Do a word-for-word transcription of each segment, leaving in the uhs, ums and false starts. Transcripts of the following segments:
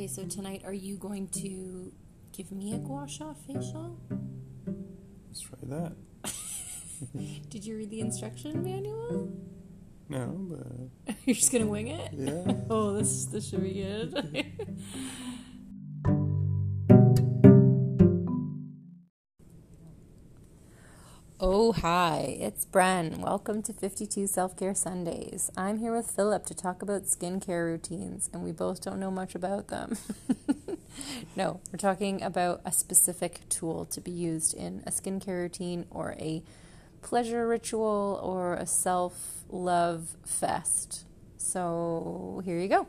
Okay, so tonight, are you going to give me a Gua Sha facial? Let's try that. Did you read the instruction manual? No, but... You're just going to wing it? Yeah. Oh, this this should be good. Oh, hi. It's Bren. Welcome to fifty-two Self-Care Sundays. I'm here with Phillip to talk about skincare routines, and we both don't know much about them. No, we're talking about a specific tool to be used in a skincare routine or a pleasure ritual or a self-love fest. So here you go.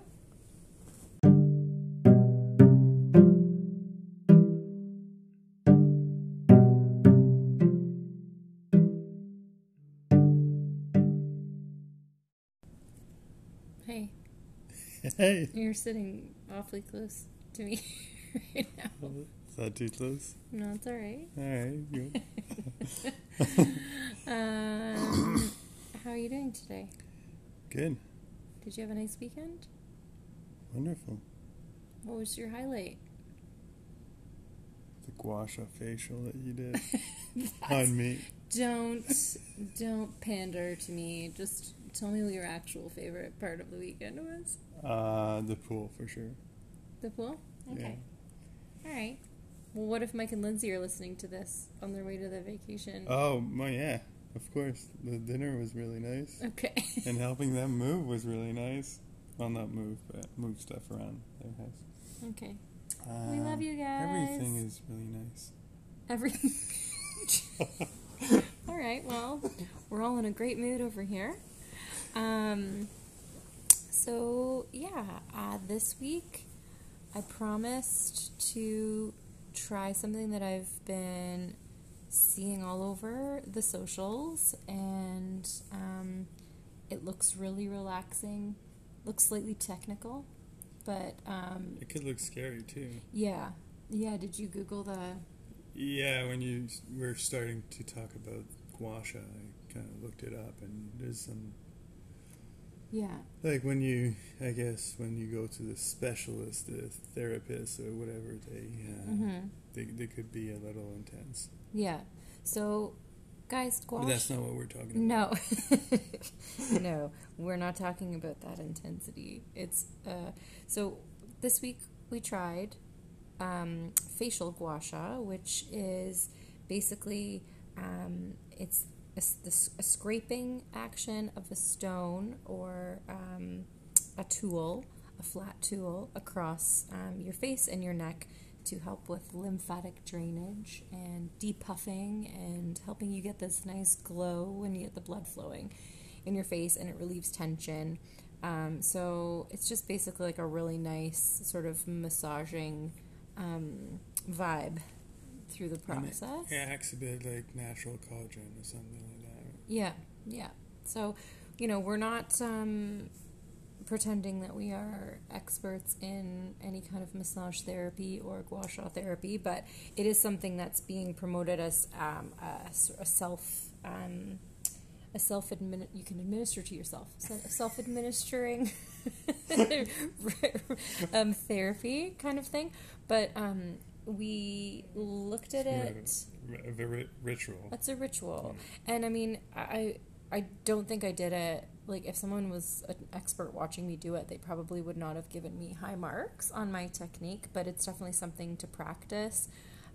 Hey. Hey. You're sitting awfully close to me right now. Is that too close? No, it's all right. All right. You... um, how are you doing today? Good. Did you have a nice weekend? Wonderful. What was your highlight? The Gua Sha facial that you did on me. Don't, don't pander to me. Just tell me what your actual favorite part of the weekend was. Uh, the pool, for sure. The pool? Okay. Yeah. All right. Well, what if Mike and Lindsay are listening to this on their way to the vacation? Oh, well, yeah, of course. The dinner was really nice. Okay. And helping them move was really nice. Well, not move, but move stuff around their house. Okay. Uh, we love you guys. Everything is really nice. Everything. All right, well, we're all in a great mood over here. Um. So, yeah, uh, this week I promised to try something that I've been seeing all over the socials, and um, it looks really relaxing. Looks slightly technical, but um, it could look scary too. Yeah, yeah. Did you Google the? Yeah, when you were starting to talk about Gua Sha, I kind of looked it up, and there's some. Yeah. Like when you, I guess, when you go to the specialist, the therapist, or whatever, they, uh, mm-hmm. they they could be a little intense. Yeah. So, guys, Gua Sha... But that's not what we're talking about. No. No, we're not talking about that intensity. It's, uh, so this week we tried um, facial Gua Sha, which is basically, um, it's... A, a scraping action of a stone or um, a tool, a flat tool, across um, your face and your neck to help with lymphatic drainage and depuffing and helping you get this nice glow when you get the blood flowing in your face, and it relieves tension. Um, so it's just basically like a really nice sort of massaging um, vibe through the process. And it acts a bit like natural collagen or something like that. Right? Yeah, yeah. So, you know, we're not um, pretending that we are experts in any kind of massage therapy or Gua Sha therapy, but it is something that's being promoted as um, a, a self, um, a self admin. You can administer to yourself, so self administering um, therapy kind of thing, but. Um, We looked at it. A, a, a ritual. That's a ritual, yeah. And I mean, I I don't think I did it. Like, if someone was an expert watching me do it, they probably would not have given me high marks on my technique. But it's definitely something to practice.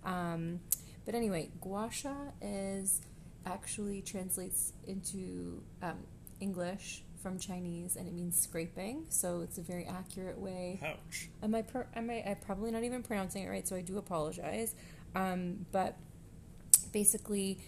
Um, but anyway, Gua Sha is actually translates into um, English from Chinese, and it means scraping, so it's a very accurate way. Ouch. Am I, pro- am I, I'm probably not even pronouncing it right, so I do apologize, um, but basically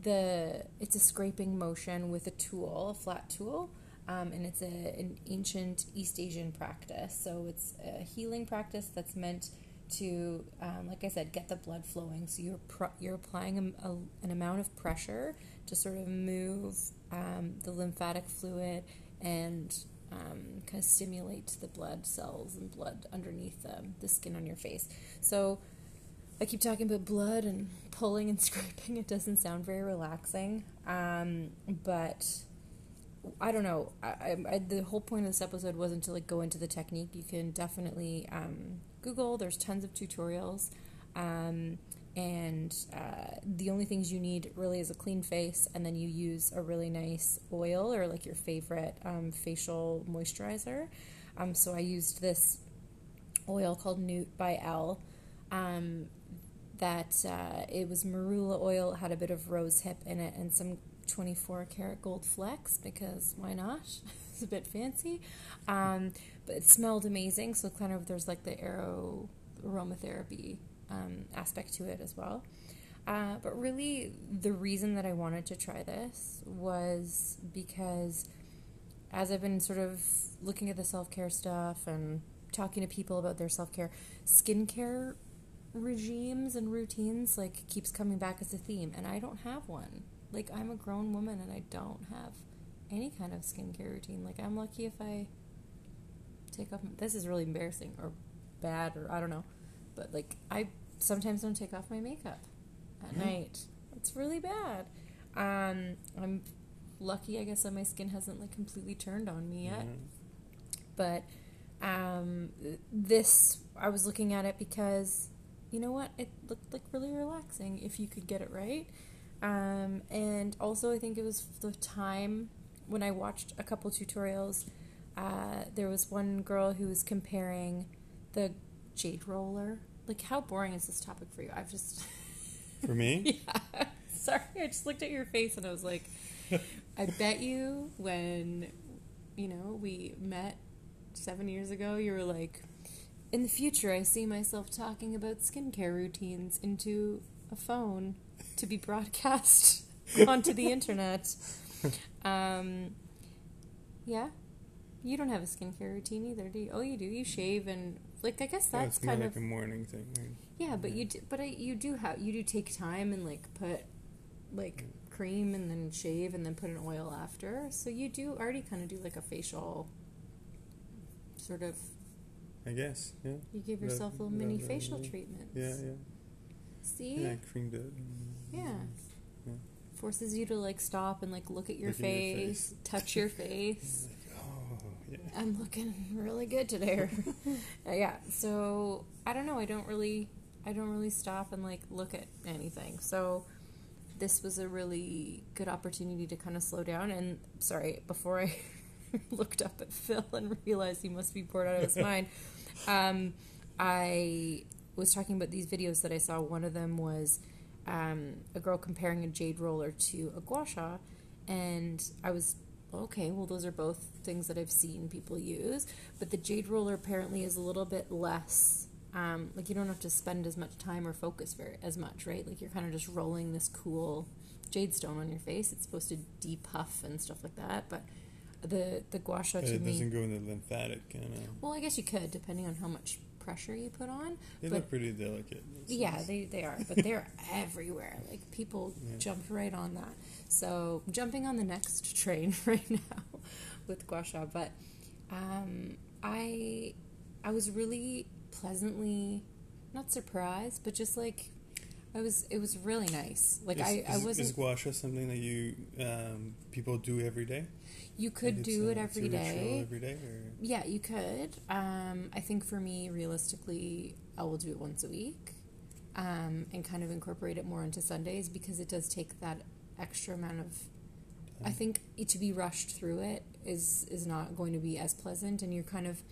the it's a scraping motion with a tool, a flat tool, um, and it's a, an ancient East Asian practice, so it's a healing practice that's meant to, um, like I said, get the blood flowing, so you're, pro- you're applying a, a, an amount of pressure to sort of move um, the lymphatic fluid and um, kind of stimulate the blood cells and blood underneath the, the skin on your face. So I keep talking about blood and pulling and scraping. It doesn't sound very relaxing, um, but I don't know, I, I, the whole point of this episode wasn't to like go into the technique. You can definitely um, Google, there's tons of tutorials, um, and uh, the only things you need really is a clean face, and then you use a really nice oil or like your favorite um, facial moisturizer. Um, so I used this oil called Newt by Elle, um, that uh, it was marula oil, had a bit of rose hip in it, and some twenty-four karat gold flecks, because why not? It's a bit fancy, um, but it smelled amazing, so kind of there's like the aero aromatherapy um, aspect to it as well. Uh, but really the reason that I wanted to try this was because as I've been sort of looking at the self-care stuff and talking to people about their self-care, skincare regimes and routines like keeps coming back as a theme, and I don't have one. Like, I'm a grown woman and I don't have any kind of skincare routine. Like, I'm lucky if I take off my, this is really embarrassing or bad or I don't know, but like I sometimes don't take off my makeup at night. It's really bad. Um, I'm lucky, I guess, that my skin hasn't like completely turned on me yet. Mm-hmm. But um, this, I was looking at it because, you know what, it looked like really relaxing if you could get it right. Um, and also I think it was the time when I watched a couple tutorials, uh, there was one girl who was comparing the jade roller. Like, how boring is this topic for you? I've just... For me? Yeah. Sorry, I just looked at your face and I was like, I bet you when, you know, we met seven years ago, you were like, in the future I see myself talking about skincare routines into a phone to be broadcast onto the internet. Um, yeah. You don't have a skincare routine either, do you? Oh, you do. You shave and, like, I guess that's yeah, kind of... It's more like a morning thing. Right? Yeah, but, yeah. You, do, but I, you do have, you do take time and, like, put, like, cream and then shave and then put an oil after. So you do already kind of do, like, a facial sort of... I guess, yeah. You give yourself the, little mini the, facial the, treatments. Yeah, yeah. See? Yeah, creamed it. Yeah. yeah. Forces you to, like, stop and, like, look at your, face, your face, touch your face. Like, oh, yeah. I'm looking really good today. uh, yeah, so, I don't know, I don't really, I don't really stop and, like, look at anything. So, this was a really good opportunity to kind of slow down. And, sorry, before I looked up at Phil and realized he must be bored out of his mind, um, I... was talking about these videos that I saw. One of them was um, a girl comparing a jade roller to a gua sha, and I was, okay, well, those are both things that I've seen people use, but the jade roller apparently is a little bit less, um, like, you don't have to spend as much time or focus for it as much, right? Like, you're kind of just rolling this cool jade stone on your face. It's supposed to depuff and stuff like that, but the, the gua sha to me... It doesn't go in the lymphatic kind of... Well, I guess you could, depending on how much... pressure you put on. They but, look pretty delicate. Yeah, nice. they, they are, but they're everywhere. Like, people yeah. jumped right on that. So, jumping on the next train right now with gua sha, but um, I I was really pleasantly, not surprised, but just like, I was, it was really nice. Like, is, I, is, I wasn't... Is gua sha something that you, um, people do every day? You could do it every day. Every day or? Yeah, you could. Um, I think for me, realistically, I will do it once a week um, and kind of incorporate it more into Sundays because it does take that extra amount of... I think to be rushed through it is, is not going to be as pleasant, and you're kind of...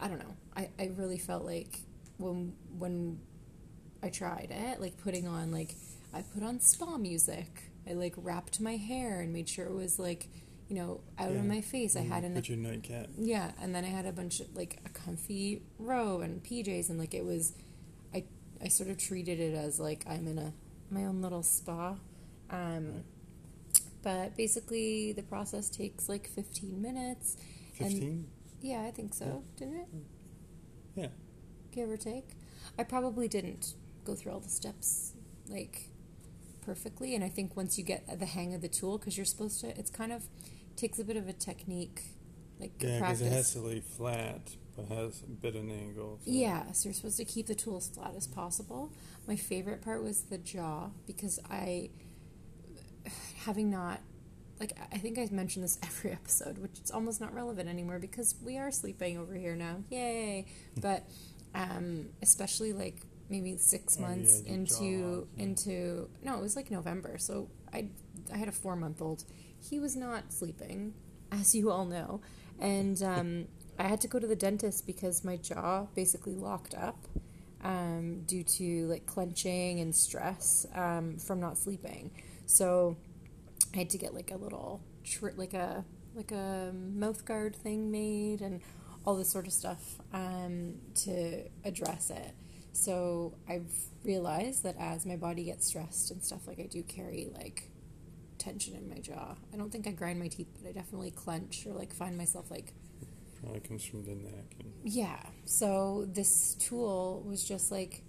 I don't know. I, I really felt like when when I tried it, like putting on, like, I put on spa music. I, like, wrapped my hair and made sure it was, like... you know, out yeah. on my face. And I had an... Put your nightcap. Yeah, and then I had a bunch of, like, a comfy robe and P Js, and, like, it was... I I sort of treated it as, like, I'm in a my own little spa. Um, right. But basically, the process takes, like, fifteen minutes. fifteen? And, yeah, I think so. Yeah. Didn't it? Yeah. Give or take. I probably didn't go through all the steps, like, perfectly, and I think once you get the hang of the tool, because you're supposed to... It's kind of... takes a bit of a technique, like yeah, practice. Yeah, because it has to lay flat, but has a bit of an angle. So. Yeah, so you're supposed to keep the tool as flat as possible. My favorite part was the jaw, because I, having not like, I think I've mentioned this every episode, which it's almost not relevant anymore because we are sleeping over here now. Yay. But um, especially like maybe six oh, months yeah, into, yeah. into, no, it was like November. So I, I had a four month old. He was not sleeping, as you all know. And um, I had to go to the dentist because my jaw basically locked up um, due to like clenching and stress um, from not sleeping. So I had to get like a little tri- like a like a mouth guard thing made and all this sort of stuff um, to address it. So I've realized that as my body gets stressed and stuff, like I do carry like tension in my jaw. I don't think I grind my teeth, but I definitely clench or like find myself like. Probably comes from the neck. And... yeah. So this tool was just like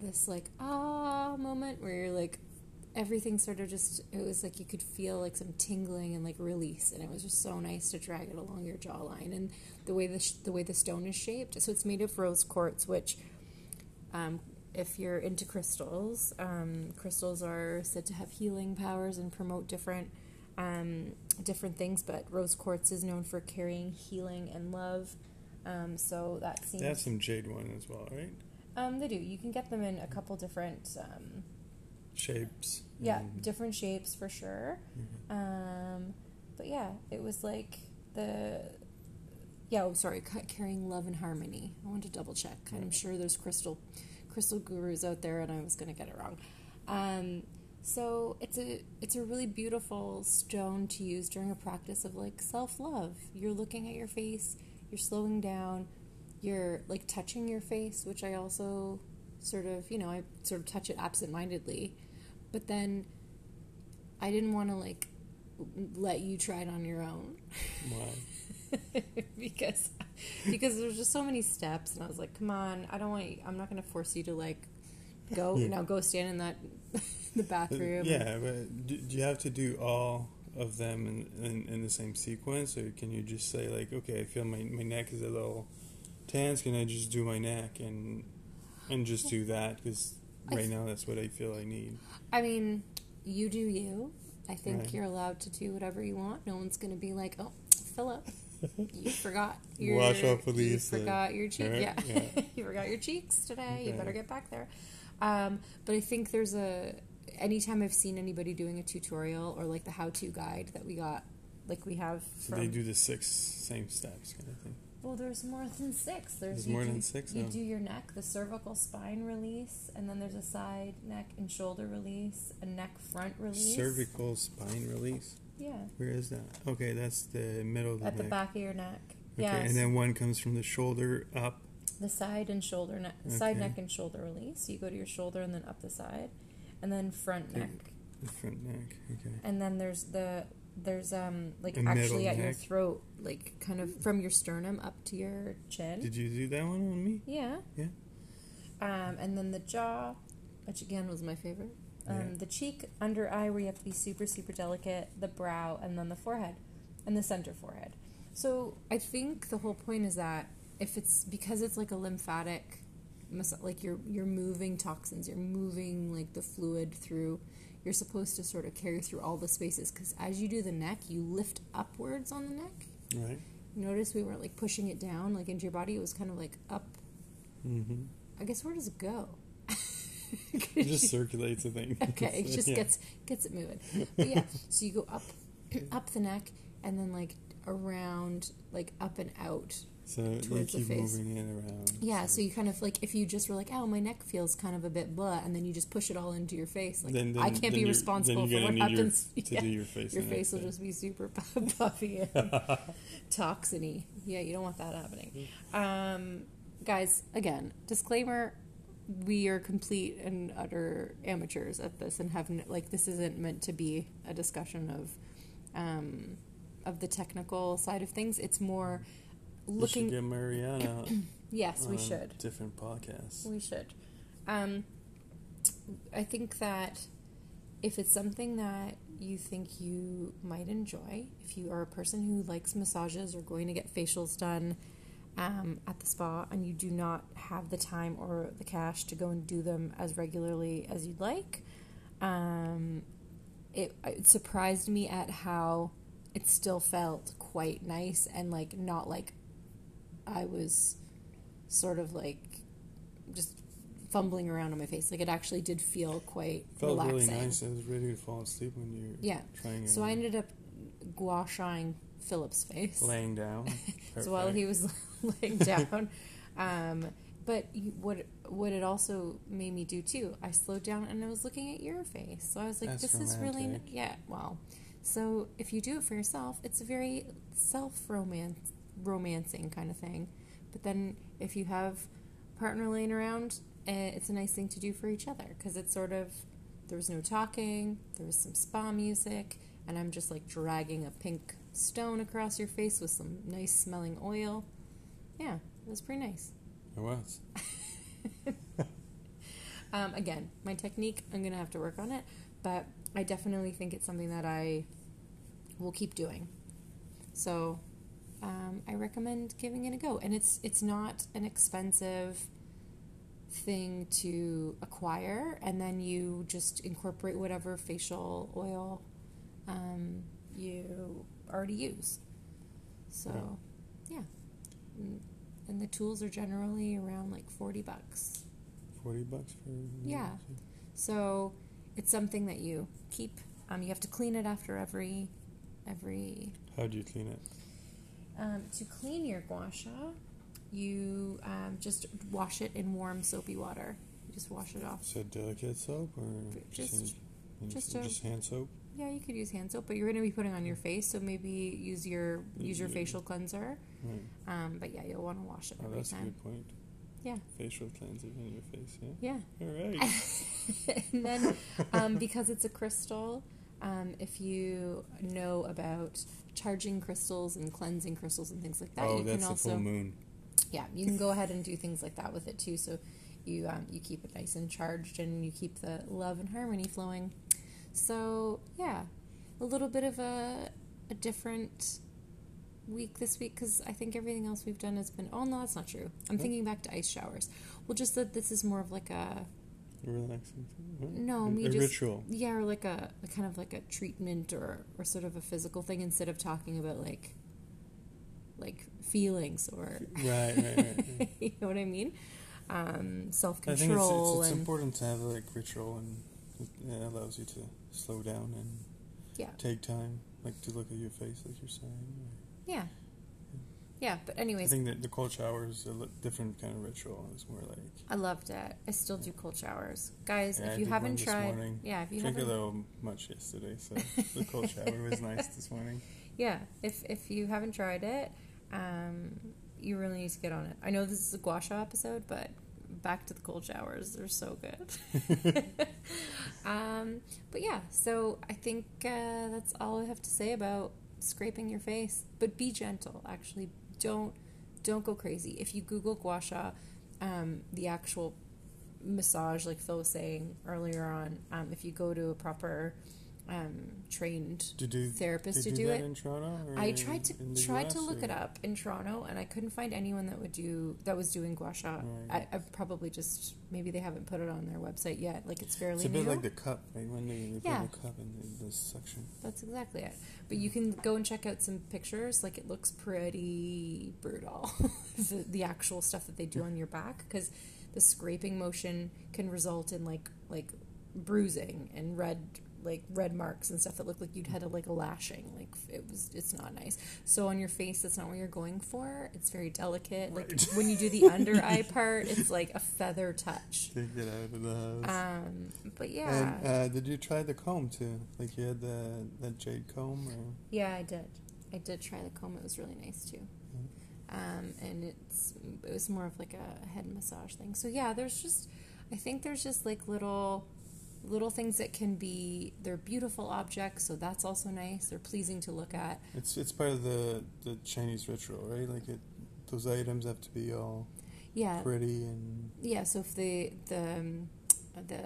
this like ah moment where you're like. Everything sort of just, it was like you could feel like some tingling and like release, and it was just so nice to drag it along your jawline. And the way the sh- the way the stone is shaped, so it's made of rose quartz, which um, if you're into crystals, um, crystals are said to have healing powers and promote different um, different things, but rose quartz is known for carrying healing and love. Um, so that seems... They have some jade one as well, right? Um, they do. You can get them in a couple different... Um, shapes. Yeah, different shapes for sure. Mm-hmm. Um, but yeah, it was like the... Yeah, oh, sorry, carrying love and harmony. I wanted to double check. Mm-hmm. I'm sure there's crystal crystal gurus out there, and I was going to get it wrong. Um, so it's a it's a really beautiful stone to use during a practice of like self-love. You're looking at your face, you're slowing down, you're like touching your face, which I also... sort of, you know, I sort of touch it absentmindedly, but then I didn't want to like let you try it on your own. Why? because because there's just so many steps, and I was like, come on, I don't want you, I'm not going to force you to like go yeah. you know go stand in that the bathroom. Yeah, but do you have to do all of them in, in, in the same sequence, or can you just say like, okay, I feel my my neck is a little tense, can I just do my neck and And just do that, because right now that's what I feel I need. I mean, you do you. I think right. You're allowed to do whatever you want. No one's going to be like, oh, Phillip, you forgot your... Wash off with Lisa. You forgot your cheeks. Right? Yeah. yeah. You forgot your cheeks today. Okay. You better get back there. Um, but I think there's a... Anytime I've seen anybody doing a tutorial or, like, the how-to guide that we got, like we have from... So they do the six same steps kind of thing. Well, there's more than six. There's, there's more do, than six. You oh. do your neck, the cervical spine release, and then there's a side neck and shoulder release, a neck front release. Cervical spine release? Yeah. Where is that? Okay, that's the middle of the At neck. At the back of your neck. Okay, yes. And then one comes from the shoulder up. The side and shoulder neck, okay. Side neck and shoulder release. You go to your shoulder and then up the side, and then front the, neck. The front neck. Okay. And then there's the. There's, um, like, a actually at neck. Your throat, like, kind of from your sternum up to your chin. Did you do that one on me? Yeah. Yeah. Um, and then the jaw, which, again, was my favorite. Um, yeah. The cheek, under eye, where you have to be super, super delicate, the brow, and then the forehead, and the center forehead. So I think the whole point is that if it's, because it's, like, a lymphatic, like, you're you're moving toxins, you're moving, like, the fluid through... You're supposed to sort of carry through all the spaces, because as you do the neck, you lift upwards on the neck. Right. Notice we weren't like pushing it down like into your body. It was kind of like up. Mm-hmm. I guess where does it go? It just circulates, I think. Okay, it just yeah. gets gets it moving. But yeah, so you go up, up the neck, and then like around, like up and out. So you keep moving it around. Yeah, so. so you kind of, like, if you just were like, oh, my neck feels kind of a bit blah, and then you just push it all into your face. Like, then, then, I can't be responsible for what happens. Your, to yeah. do your face. Your face will day. just be super puffy and toxiny. Yeah, you don't want that happening. Um, guys, again, disclaimer, we are complete and utter amateurs at this and have, no, like, this isn't meant to be a discussion of, um, of the technical side of things. It's more... Looking, we should get Mariana. Yes, on we should. Different podcasts. We should. Um, I think that if it's something that you think you might enjoy, if you are a person who likes massages or going to get facials done um, at the spa, and you do not have the time or the cash to go and do them as regularly as you'd like, um, it, it surprised me at how it still felt quite nice and, like, not like I was sort of, like, just fumbling around on my face. Like, it actually did feel quite felt relaxing. Felt really nice. I was ready to fall asleep when you were yeah. trying it. So on. I ended up gua shaing Phillip's face. Laying down. So while he was laying down. um, but what what it also made me do, too, I slowed down and I was looking at your face. So I was like, That's this romantic. is really... Yeah, well... So if you do it for yourself, it's a very self-romance, romancing kind of thing. But then if you have a partner laying around, it's a nice thing to do for each other because it's sort of, there was no talking, there was some spa music, and I'm just like dragging a pink stone across your face with some nice smelling oil. Yeah, it was pretty nice. It was. um, again, my technique, I'm going to have to work on it, but... I definitely think it's something that I will keep doing. So um, I recommend giving it a go. And it's it's not an expensive thing to acquire. And then you just incorporate whatever facial oil um, you already use. So, yeah. And the tools are generally around like forty bucks. forty bucks for... Yeah. So... It's something that you keep. Um, you have to clean it after every, every. How do you clean it? Um, to clean your gua sha, you um, just wash it in warm soapy water. You just wash it off. So delicate soap or just just, hand, just, a, just hand soap? Yeah, you could use hand soap, but you're going to be putting on your face, so maybe use your use your facial cleanser. Right. Um, but yeah, you'll want to wash it oh, every that's time. That's a good point. Yeah. Facial cleansing in your face, yeah? Yeah. All right. And then, um, because it's a crystal, um, if you know about charging crystals and cleansing crystals and things like that, oh, you that's can also... Oh, that's the full moon. Yeah, you can go ahead and do things like that with it, too. So you um, you keep it nice and charged, and you keep the love and harmony flowing. So, yeah, a little bit of a, a different... week this week because I think everything else we've done has been oh no that's not true I'm yeah. thinking back to ice showers. Well, just that this is more of like a relaxing thing. no we a just, ritual yeah or like a, a kind of like a treatment or or sort of a physical thing instead of talking about like like feelings or right right, right, right. You know what I mean, um self-control. I think it's, it's, it's and, important to have like ritual, and it allows you to slow down and yeah. take time like to look at your face like you're saying. Yeah. Yeah, but anyways. I think that the cold showers are a different kind of ritual. It's more like... I loved it. I still do cold showers. Guys, yeah, if you haven't tried... Morning. Yeah, if you Drink haven't... Drank a little much yesterday, so the cold shower was nice this morning. Yeah, if if you haven't tried it, um, you really need to get on it. I know this is a gua sha episode, but back to the cold showers. They're so good. um, But yeah, so I think uh, that's all I have to say about... scraping your face, but be gentle. Actually, don't don't go crazy. If you Google gua sha, um, the actual massage, like Phil was saying earlier on, um, if you go to a proper um, trained do, therapist to do, do that it, in Toronto or I tried to tried U S to look or? it up in Toronto, and I couldn't find anyone that would do that was doing gua sha. Right. I, I've probably just maybe they haven't put it on their website yet. Like it's fairly. It's a bit new. Like the cup, right? When they, they yeah. put the cup in this section. That's exactly it. But you can go and check out some pictures. Like, it looks pretty brutal, the, the actual stuff that they do on your back, because the scraping motion can result in, like, like bruising and red like red marks and stuff that look like you'd had, a, like, a lashing. Like, it was, it's not nice. So on your face, that's not what you're going for. It's very delicate. Right. Like, when you do the under-eye part, it's like a feather touch. Take it out of the house. Um, but, yeah. And, uh, did you try the comb, too? Like, you had the, that jade comb? Or? Yeah, I did. I did try the comb. It was really nice, too. Um, and it's it was more of like a head massage thing. So yeah, there's just I think there's just like little little things that can be they're beautiful objects, so that's also nice. They're pleasing to look at. It's it's part of the, the Chinese ritual, right? Like it, those items have to be all yeah pretty and yeah. So if the the um, the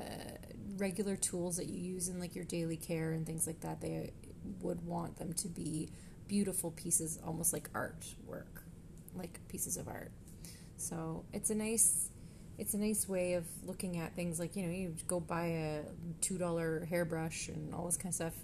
regular tools that you use in like your daily care and things like that, they would want them to be beautiful pieces, almost like artwork. Like pieces of art. So it's a nice it's a nice way of looking at things. Like, you know, you go buy a two dollar hairbrush and all this kind of stuff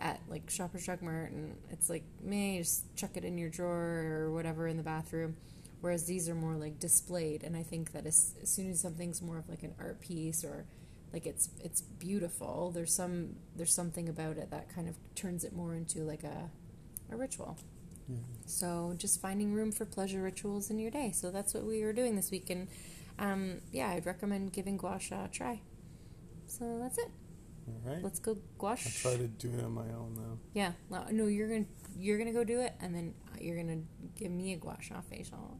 at, like, Shoppers Drug Mart, and it's like, meh, just chuck it in your drawer or whatever in the bathroom. Whereas these are more, like, displayed, and I think that as, as soon as something's more of, like, an art piece or, like, it's it's beautiful, there's some there's something about it that kind of turns it more into, like, a, a ritual. Mm-hmm. So just finding room for pleasure rituals in your day. So that's what we were doing this week, and Um, yeah, I'd recommend giving Gua Sha a try. So that's it. All right. Let's go Gua Sha. I'll try to do it on my own now. Yeah. No, you're going to you're gonna go do it, and then you're going to give me a Gua Sha facial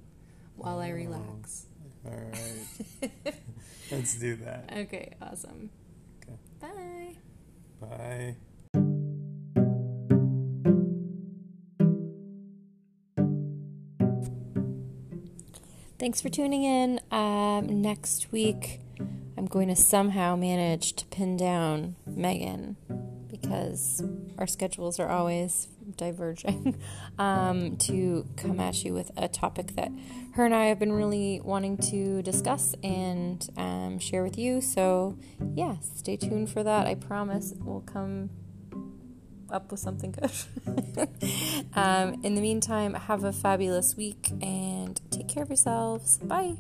while oh, I relax. All right. Let's do that. Okay, awesome. Okay. Bye. Bye. Thanks for tuning in. Um, next week, I'm going to somehow manage to pin down Megan because our schedules are always diverging, um, to come at you with a topic that her and I have been really wanting to discuss and um, share with you. So, yeah, stay tuned for that. I promise we'll come up with something good. Um, in the meantime, have a fabulous week and take care of yourselves. Bye.